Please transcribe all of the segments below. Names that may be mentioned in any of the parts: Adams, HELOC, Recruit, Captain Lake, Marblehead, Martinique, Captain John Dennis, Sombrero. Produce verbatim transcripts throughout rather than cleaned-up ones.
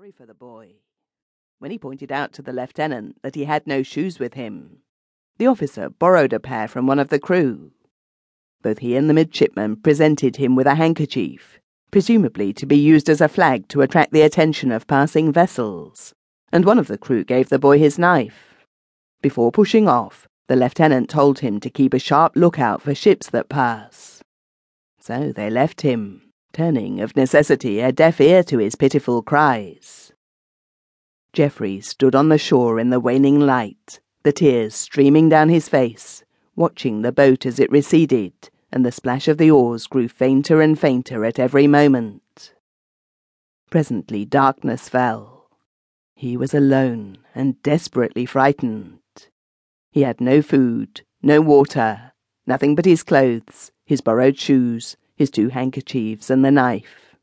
sorry for the boy when he pointed out to the lieutenant that he had no shoes with him. The officer borrowed a pair from one of the crew. Both he and the midshipman presented him with a handkerchief, presumably to be used as a flag to attract the attention of passing vessels, and one of the crew gave the boy his knife. Before pushing off, the lieutenant told him to keep a sharp lookout for ships that pass. So they left him, turning of necessity a deaf ear to his pitiful cries. Geoffrey stood on the shore in the waning light, the tears streaming down his face, watching the boat as it receded, and the splash of the oars grew fainter and fainter at every moment. Presently darkness fell. He was alone and desperately frightened. He had no food, no water, nothing but his clothes, his borrowed shoes, his two handkerchiefs, and the knife.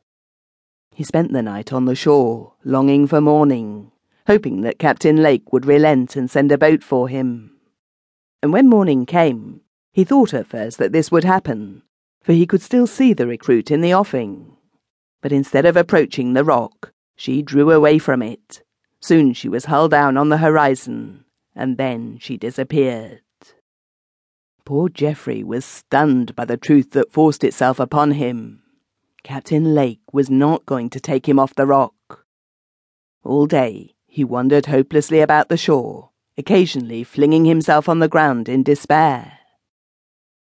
He spent the night on the shore, longing for morning, hoping that Captain Lake would relent and send a boat for him. And when morning came, he thought at first that this would happen, for he could still see the recruit in the offing. But instead of approaching the rock, she drew away from it. Soon she was hull down on the horizon, and then she disappeared. Poor Geoffrey was stunned by the truth that forced itself upon him. Captain Lake was not going to take him off the rock. All day he wandered hopelessly about the shore, occasionally flinging himself on the ground in despair.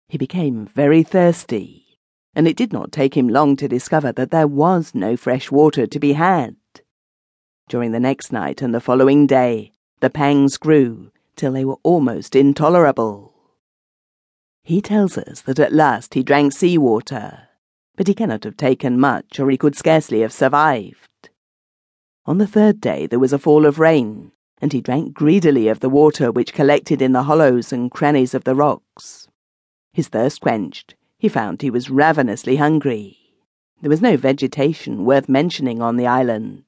He became very thirsty, and it did not take him long to discover that there was no fresh water to be had. During the next night and the following day, the pangs grew till they were almost intolerable. He tells us that at last he drank sea water, but he cannot have taken much, or he could scarcely have survived. On the third day there was a fall of rain, and he drank greedily of the water which collected in the hollows and crannies of the rocks. His thirst quenched, he found he was ravenously hungry. There was no vegetation worth mentioning on the island.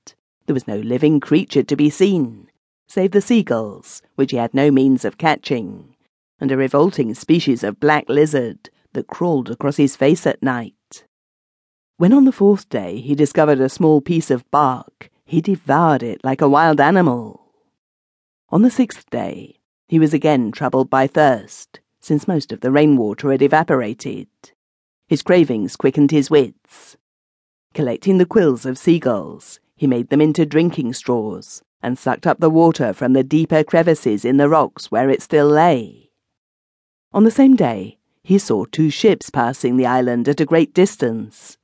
There was no living creature to be seen, save the seagulls, which he had no means of catching, and a revolting species of black lizard that crawled across his face at night. When on the fourth day he discovered a small piece of bark, he devoured it like a wild animal. On the sixth day, he was again troubled by thirst, since most of the rainwater had evaporated. His cravings quickened his wits. Collecting the quills of seagulls, he made them into drinking straws, and sucked up the water from the deeper crevices in the rocks where it still lay. On the same day, he saw two ships passing the island at a great distance,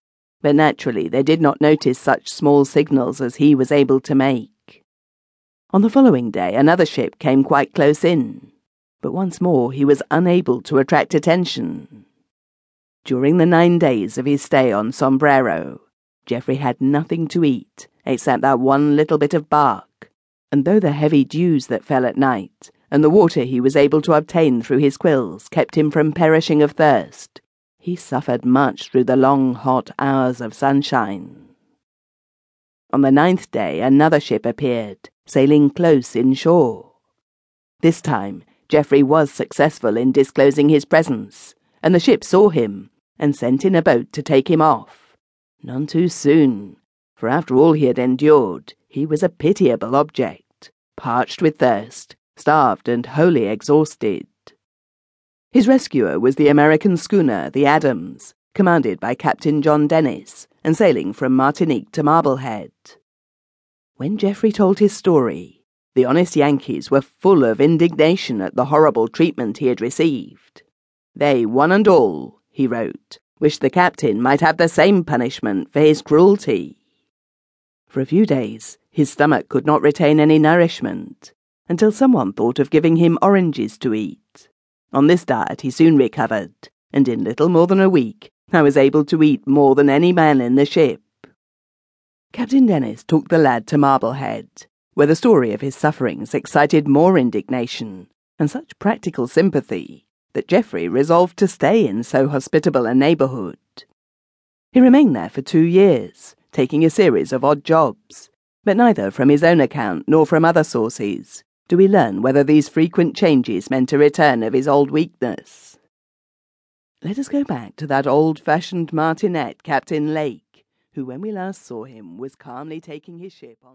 but naturally they did not notice such small signals as he was able to make. On the following day, another ship came quite close in, but once more he was unable to attract attention. During the nine days of his stay on Sombrero, Geoffrey had nothing to eat except that one little bit of bark, and though the heavy dews that fell at night and the water he was able to obtain through his quills kept him from perishing of thirst, he suffered much through the long hot hours of sunshine. On the ninth day another ship appeared, sailing close inshore. This time Geoffrey was successful in disclosing his presence, and the ship saw him, and sent in a boat to take him off. None too soon, for after all he had endured, he was a pitiable object, parched with thirst, starved and wholly exhausted. His rescuer was the American schooner, the Adams, commanded by Captain John Dennis, and sailing from Martinique to Marblehead. When Geoffrey told his story, the honest Yankees were full of indignation at the horrible treatment he had received. They, one and all, he wrote, wished the captain might have the same punishment for his cruelty. For a few days, his stomach could not retain any nourishment, until someone thought of giving him oranges to eat. On this diet he soon recovered, and in little more than a week, I was able to eat more than any man in the ship. Captain Dennis took the lad to Marblehead, where the story of his sufferings excited more indignation and such practical sympathy that Geoffrey resolved to stay in so hospitable a neighbourhood. He remained there for two years, taking a series of odd jobs, but neither from his own account nor from other sources do we learn whether these frequent changes meant a return of his old weakness. Let us go back to that old-fashioned martinet, Captain Lake, who when we last saw him was calmly taking his ship on